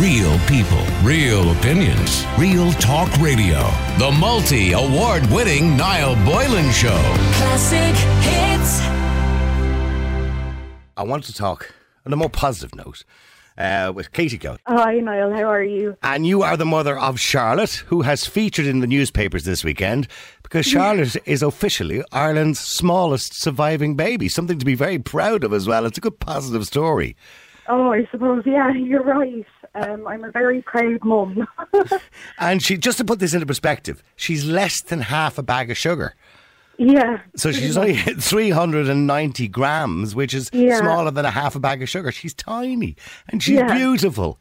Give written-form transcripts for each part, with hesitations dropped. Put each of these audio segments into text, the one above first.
Real people, real opinions, real talk radio. The multi-award-winning Niall Boylan Show. Classic hits. I want to talk on a more positive note with Katie Keogh. Hi, Niall. How are you? And you are the mother of Charlotte, who has featured in the newspapers this weekend because Charlotte is officially Ireland's smallest surviving baby. Something to be very proud of as well. It's a good positive story. Oh, I suppose, yeah, you're right. I'm a very proud mum. And she, just to put this into perspective, she's less than half a bag of sugar. Yeah. So she's only 390 grams, which is smaller than a half a bag of sugar. She's tiny and she's beautiful.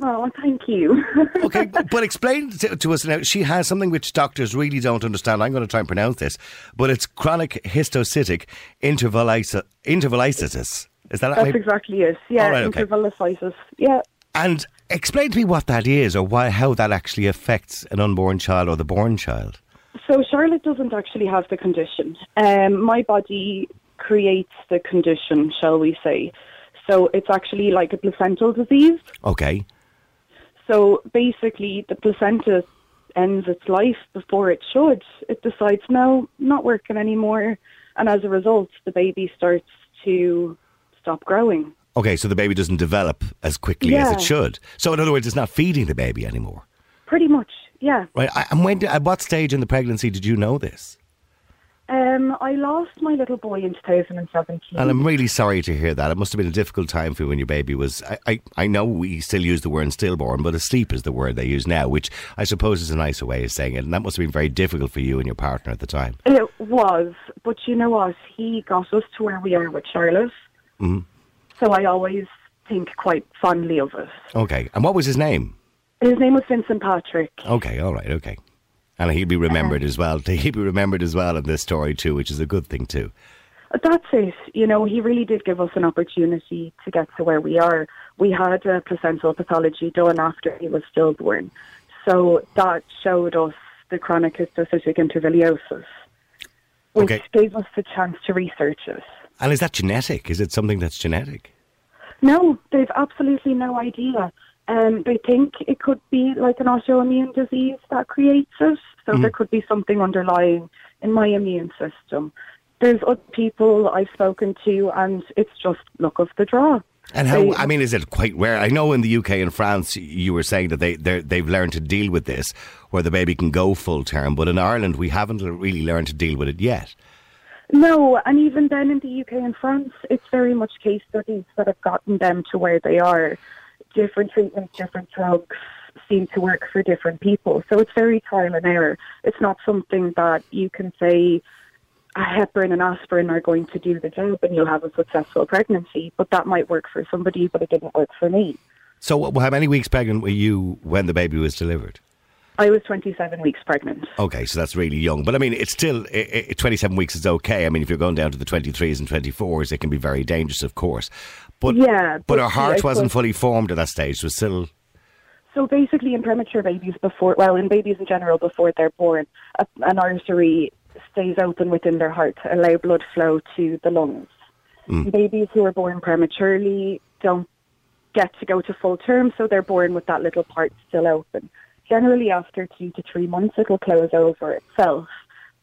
Oh, thank you. Okay, but explain to us now, she has something which doctors really don't understand. I'm going to try and pronounce this, but it's chronic histiocytic intervallicitis. Is that That's exactly it. Yeah, right, okay. Intervallicitis. Yeah. And explain to me what that is, or why, how that actually affects an unborn child or the born child. So Charlotte doesn't actually have the condition. My body creates the condition, shall we say. So it's actually like a placental disease. Okay. So basically the placenta ends its life before it should. It decides, no, not working anymore. And as a result, the baby starts to stop growing. Okay, so the baby doesn't develop as quickly as it should. So in other words, it's not feeding the baby anymore. Pretty much, yeah. Right, and at what stage in the pregnancy did you know this? I lost my little boy in 2017. And I'm really sorry to hear that. It must have been a difficult time for you when your baby was... I know we still use the word stillborn, but asleep is the word they use now, which I suppose is a nicer way of saying it. And that must have been very difficult for you and your partner at the time. It was, but you know what? He got us to where we are with Charlotte. Mm-hmm. So I always think quite fondly of it. Okay. And what was his name? His name was Vincent Patrick. Okay, all right, okay. And he'll be remembered as well. He'll be remembered as well in this story too, which is a good thing too. That's it. You know, he really did give us an opportunity to get to where we are. We had a placental pathology done after he was stillborn. So that showed us the chronic histiocytic intervalliosis, which gave us the chance to research it. And is that genetic? Is it something that's genetic? No, they've absolutely no idea. They think it could be like an autoimmune disease that creates it. So there could be something underlying in my immune system. There's other people I've spoken to and it's just luck of the draw. And how, I mean, is it quite rare? I know in the UK and France you were saying that they've learned to deal with this where the baby can go full term. But in Ireland we haven't really learned to deal with it yet. No, and even then in the UK and France, it's very much case studies that have gotten them to where they are. Different treatments, different drugs seem to work for different people. So it's very trial and error. It's not something that you can say a heparin and aspirin are going to do the job and you'll have a successful pregnancy, but that might work for somebody, but it didn't work for me. So how many weeks pregnant were you when the baby was delivered? I was 27 weeks pregnant. Okay, so that's really young. But I mean, it's still, 27 weeks is okay. I mean, if you're going down to the 23s and 24s, it can be very dangerous, of course. But but her heart wasn't fully formed at that stage. It was still... So basically in premature babies before, well, in babies in general before they're born, an artery stays open within their heart to allow blood flow to the lungs. Mm. Babies who are born prematurely don't get to go to full term, so they're born with that little part still open. Generally, after 2 to 3 months, it'll close over itself,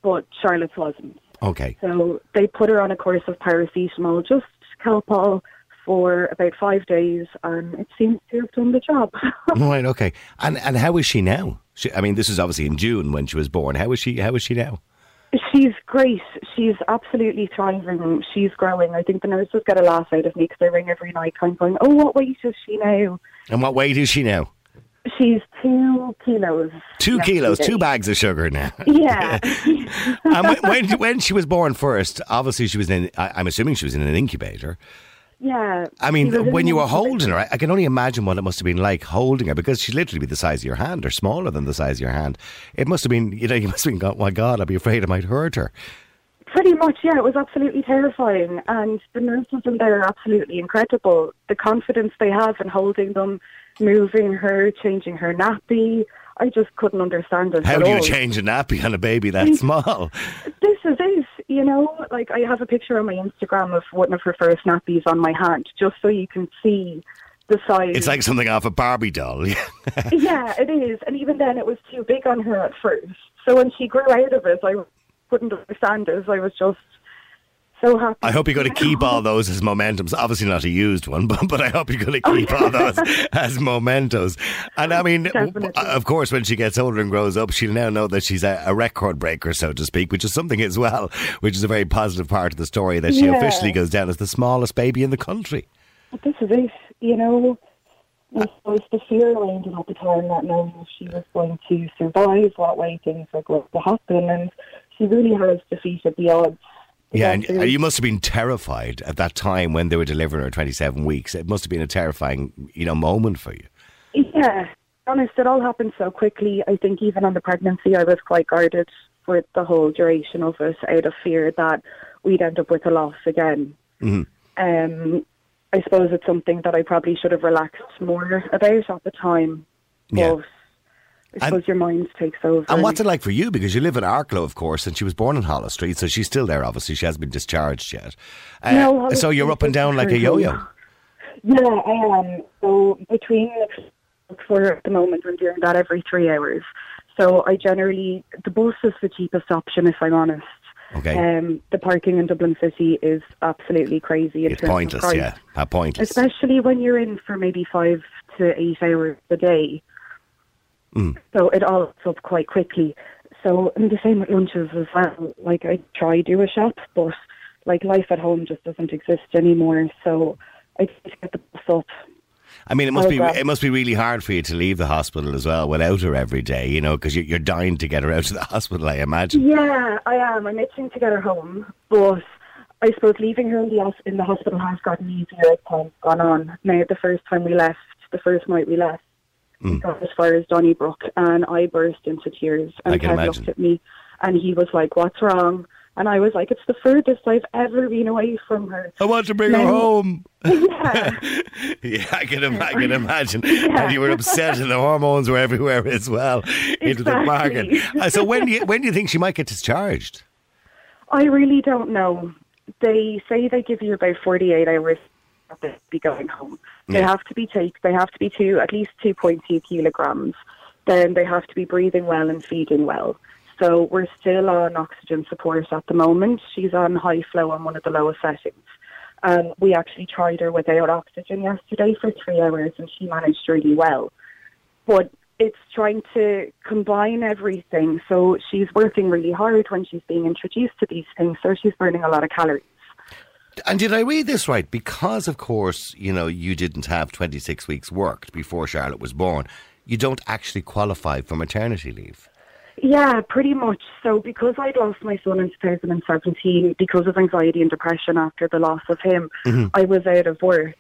but Charlotte's wasn't. Okay. So they put her on a course of paracetamol, just Calpol, for about 5 days, and it seems to have done the job. Right, okay. And how is she now? I mean, this is obviously in June when she was born. How is she now? She's great. She's absolutely thriving. She's growing. I think the nurses get a laugh out of me because I ring every night kind of going, oh, what weight is she now? And what weight is she now? She's 2 kilos. 2 kilos, 2 bags of sugar now. Yeah. And when she was born first, obviously she was I'm assuming she was in an incubator. Yeah. I mean, when you were holding her, I can only imagine what it must have been like holding her, because she'd literally be the size of your hand or smaller than the size of your hand. It must have been, you know, you must have been going, oh my God, I'd be afraid I might hurt her. Pretty much, yeah. It was absolutely terrifying. And the nurses in there are absolutely incredible. The confidence they have in holding them, moving her, changing her nappy. I just couldn't understand it. How do you change a nappy on a baby that small? This is it, you know. Like, I have a picture on my Instagram of one of her first nappies on my hand, just so you can see the size. It's like something off a Barbie doll. Yeah, it is. And even then, it was too big on her at first. So when she grew out of it, I couldn't understand it. I was just so happy. I hope you're going to keep all those as mementos. Obviously not a used one, but I hope you're going to keep all those as mementos. And I mean, of course, when she gets older and grows up, she'll now know that she's a record breaker, so to speak, which is something as well, which is a very positive part of the story, that she officially goes down as the smallest baby in the country. But this is it, you know. There was the fear around it at the time, not knowing if she was going to survive, what way things were going to happen, and she really has defeated the odds. Yeah, and you must have been terrified at that time when they were delivering her 27 weeks. It must have been a terrifying, moment for you. Yeah, to be honest, it all happened so quickly. I think even on the pregnancy, I was quite guarded for the whole duration of it, out of fear that we'd end up with a loss again. Mm-hmm. I suppose it's something that I probably should have relaxed more about at the time. Yeah. I suppose your mind takes over. And what's it like for you? Because you live in Arklow, of course, and she was born in Holles Street, so she's still there, obviously. She hasn't been discharged yet. So you're up and down like a yo-yo. Yeah, I am. So between for at the moment, I'm doing that every 3 hours. So I generally, the bus is the cheapest option, if I'm honest. Okay. The parking in Dublin City is absolutely crazy. It's pointless, yeah. Especially when you're in for maybe 5 to 8 hours a day. Mm. So it all adds up quite quickly. So, and the same with lunches as well. Like, I try do a shop, but like life at home just doesn't exist anymore. So I just get the bus up. I mean, it must be really hard for you to leave the hospital as well without her every day, because you're dying to get her out of the hospital, I imagine. Yeah, I am. I'm itching to get her home. But I suppose leaving her in the hospital has gotten easier as time's gone on. Now, the first night we left, we got as far as Donnybrook, and I burst into tears. And Ted looked at me, and he was like, "What's wrong?" And I was like, "It's the furthest I've ever been away from her. I want to bring her home." Yeah. Yeah, I can imagine. Yeah. And you were upset and the hormones were everywhere as well. Exactly. Into the market. So when do you think she might get discharged? I really don't know. They say they give you about 48 hours to be going home. They have to be at least 2.2 kilograms. Then they have to be breathing well and feeding well. So we're still on oxygen support at the moment. She's on high flow on one of the lowest settings. We actually tried her without oxygen yesterday for 3 hours, and she managed really well. But it's trying to combine everything. So she's working really hard when she's being introduced to these things, so she's burning a lot of calories. And did I read this right? Because, of course, you didn't have 26 weeks worked before Charlotte was born, you don't actually qualify for maternity leave. Yeah, pretty much. So because I'd lost my son in 2017, because of anxiety and depression after the loss of him, I was out of work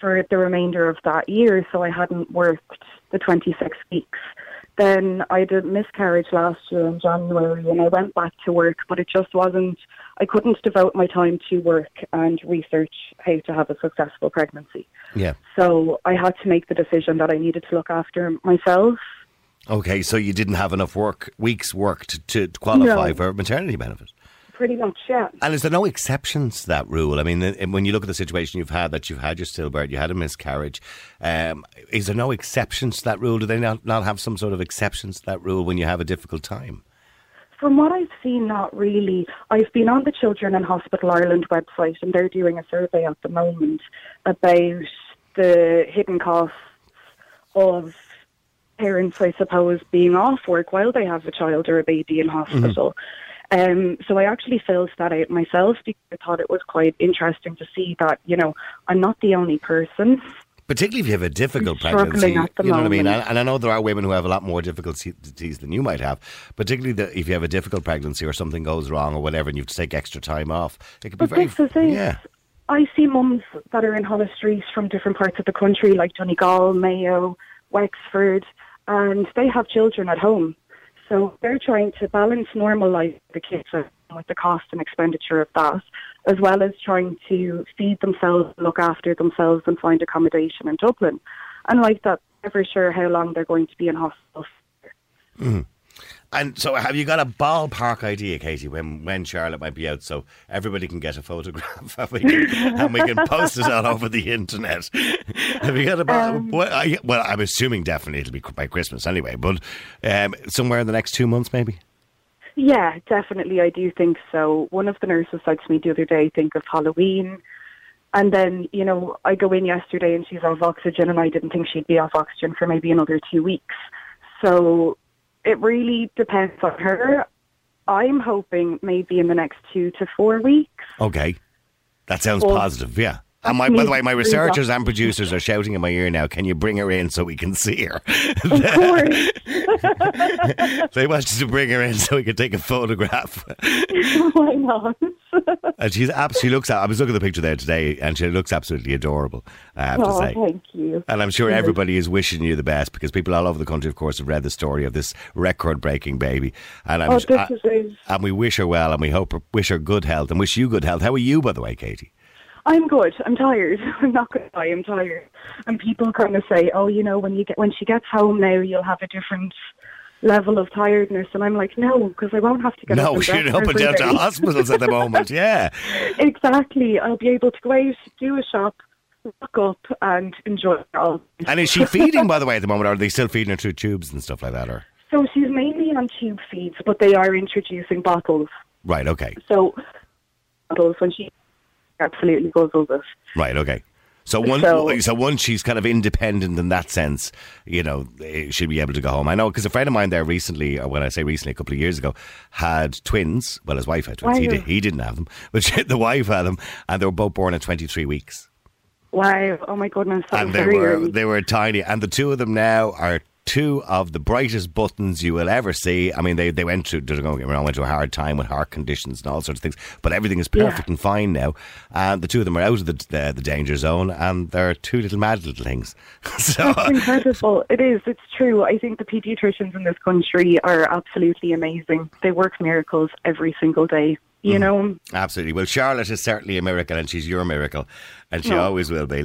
for the remainder of that year, so I hadn't worked the 26 weeks. Then I did miscarriage last year in January, and I went back to work, but it just wasn't... I couldn't devote my time to work and research how to have a successful pregnancy. Yeah. So I had to make the decision that I needed to look after myself. Okay, so you didn't have enough weeks worked to qualify for maternity benefits. Pretty much, yeah. And is there no exceptions to that rule? I mean, when you look at the situation you've had your stillbirth, you had a miscarriage, is there no exceptions to that rule? Do they not have some sort of exceptions to that rule when you have a difficult time? From what I've seen, not really. I've been on the Children in Hospital Ireland website, and they're doing a survey at the moment about the hidden costs of parents, I suppose, being off work while they have a child or a baby in hospital. So I actually filled that out myself because I thought it was quite interesting to see that, I'm not the only person. Particularly if you have a difficult pregnancy, you know what I mean? And I know there are women who have a lot more difficulties than you might have, particularly if you have a difficult pregnancy or something goes wrong or whatever and you have to take extra time off. It could be very... This is it. Yeah. I see mums that are in Holles Street from different parts of the country, like Donegal, Mayo, Wexford, and they have children at home. So they're trying to balance normal life with the kids with the cost and expenditure of that, as well as trying to feed themselves, look after themselves and find accommodation in Dublin. And like that, never sure how long they're going to be in hospital. Mm. And so have you got a ballpark idea, Katie, when Charlotte might be out, so everybody can get a photograph and we can post it all over the internet? Have you got a well, I'm assuming definitely it'll be by Christmas anyway, but somewhere in the next 2 months maybe? Yeah, definitely, I do think so. One of the nurses said to me the other day, think of Halloween. And then, you know, I go in yesterday and she's off oxygen, and I didn't think she'd be off oxygen for maybe another 2 weeks. So it really depends on her. I'm hoping maybe in the next 2 to 4 weeks. Okay. That sounds positive, yeah. And by the way, my researchers and producers are shouting in my ear now, can you bring her in so we can see her? Of course. They want you to bring her in so we can take a photograph. Why not? And she absolutely looks, I was looking at the picture there today, and she looks absolutely adorable, I have to say. Thank you. And I'm sure everybody is wishing you the best, because people all over the country, of course, have read the story of this record-breaking baby. And and we wish her well, and we wish her good health, and wish you good health. How are you, by the way, Katie? I'm good. I'm tired. I'm not going to lie. I'm tired. And people kind of say, oh, you know, when she gets home now, you'll have a different level of tiredness. And I'm like, no, because I won't have to get up and down. No, she's up and down to hospitals at the moment. Yeah. Exactly. I'll be able to go out, do a shop, look up and enjoy it all. And is she feeding, by the way, at the moment? Or are they still feeding her through tubes and stuff like that? Or? So she's mainly on tube feeds, but they are introducing bottles. Right, okay. So bottles when she absolutely goes with it. Right, okay. So once she's kind of independent in that sense, you know, she'll be able to go home. I know, because a friend of mine there recently, or when I say recently, a couple of years ago, had twins. Well, his wife had twins. Wow. He didn't have them, but the wife had them, and they were both born at 23 weeks. Wow. Oh, my goodness. And they were tiny. And the two of them now are two of the brightest buttons you will ever see. I mean, they went through, don't get me wrong, went through a hard time with heart conditions and all sorts of things, but everything is perfect and fine now. And the two of them are out of the danger zone, and they're two little mad little things. So, that's incredible. It is. It's true. I think the paediatricians in this country are absolutely amazing. They work miracles every single day. You know? Absolutely. Well, Charlotte is certainly a miracle, and she's your miracle, and she always will be.